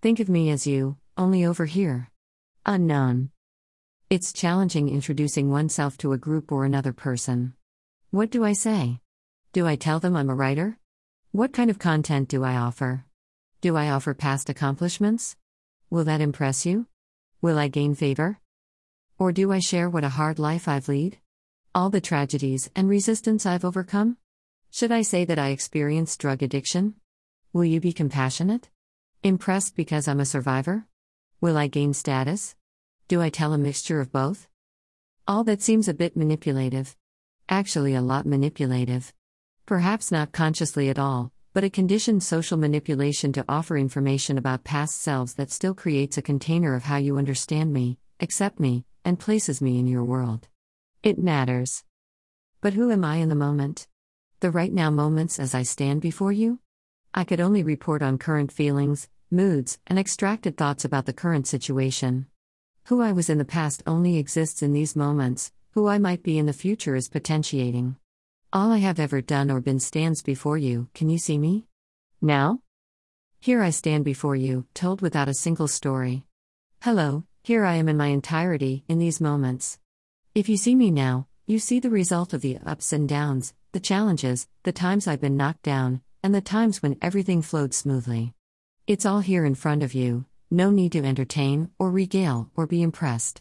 Think of me as you, only over here. Unknown. It's challenging introducing oneself to a group or another person. What do I say? Do I tell them I'm a writer? What kind of content do I offer? Do I offer past accomplishments? Will that impress you? Will I gain favor? Or do I share what a hard life I've lead? All the tragedies and resistance I've overcome? Should I say that I experienced drug addiction? Will you be compassionate? Impressed because I'm a survivor? Will I gain status? Do I tell a mixture of both? All that seems a bit manipulative. Actually, a lot manipulative. Perhaps not consciously at all, but a conditioned social manipulation to offer information about past selves that still creates a container of how you understand me, accept me, and places me in your world. It matters. But who am I in the moment? The right now moments as I stand before you? I could only report on current feelings, moods, and extracted thoughts about the current situation. Who I was in the past only exists in these moments, who I might be in the future is potentiating. All I have ever done or been stands before you, can you see me? Now? Here I stand before you, told without a single story. Hello, here I am in my entirety, in these moments. If you see me now, you see the result of the ups and downs, the challenges, the times I've been knocked down, and the times when everything flowed smoothly. It's all here in front of you, no need to entertain, or regale, or be impressed.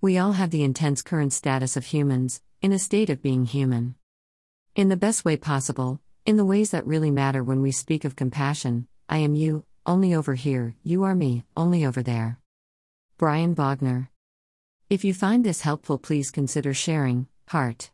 We all have the intense current status of humans, in a state of being human. In the best way possible, in the ways that really matter when we speak of compassion, I am you, only over here, you are me, only over there. Brian Bogner. If you find this helpful, please consider sharing, heart.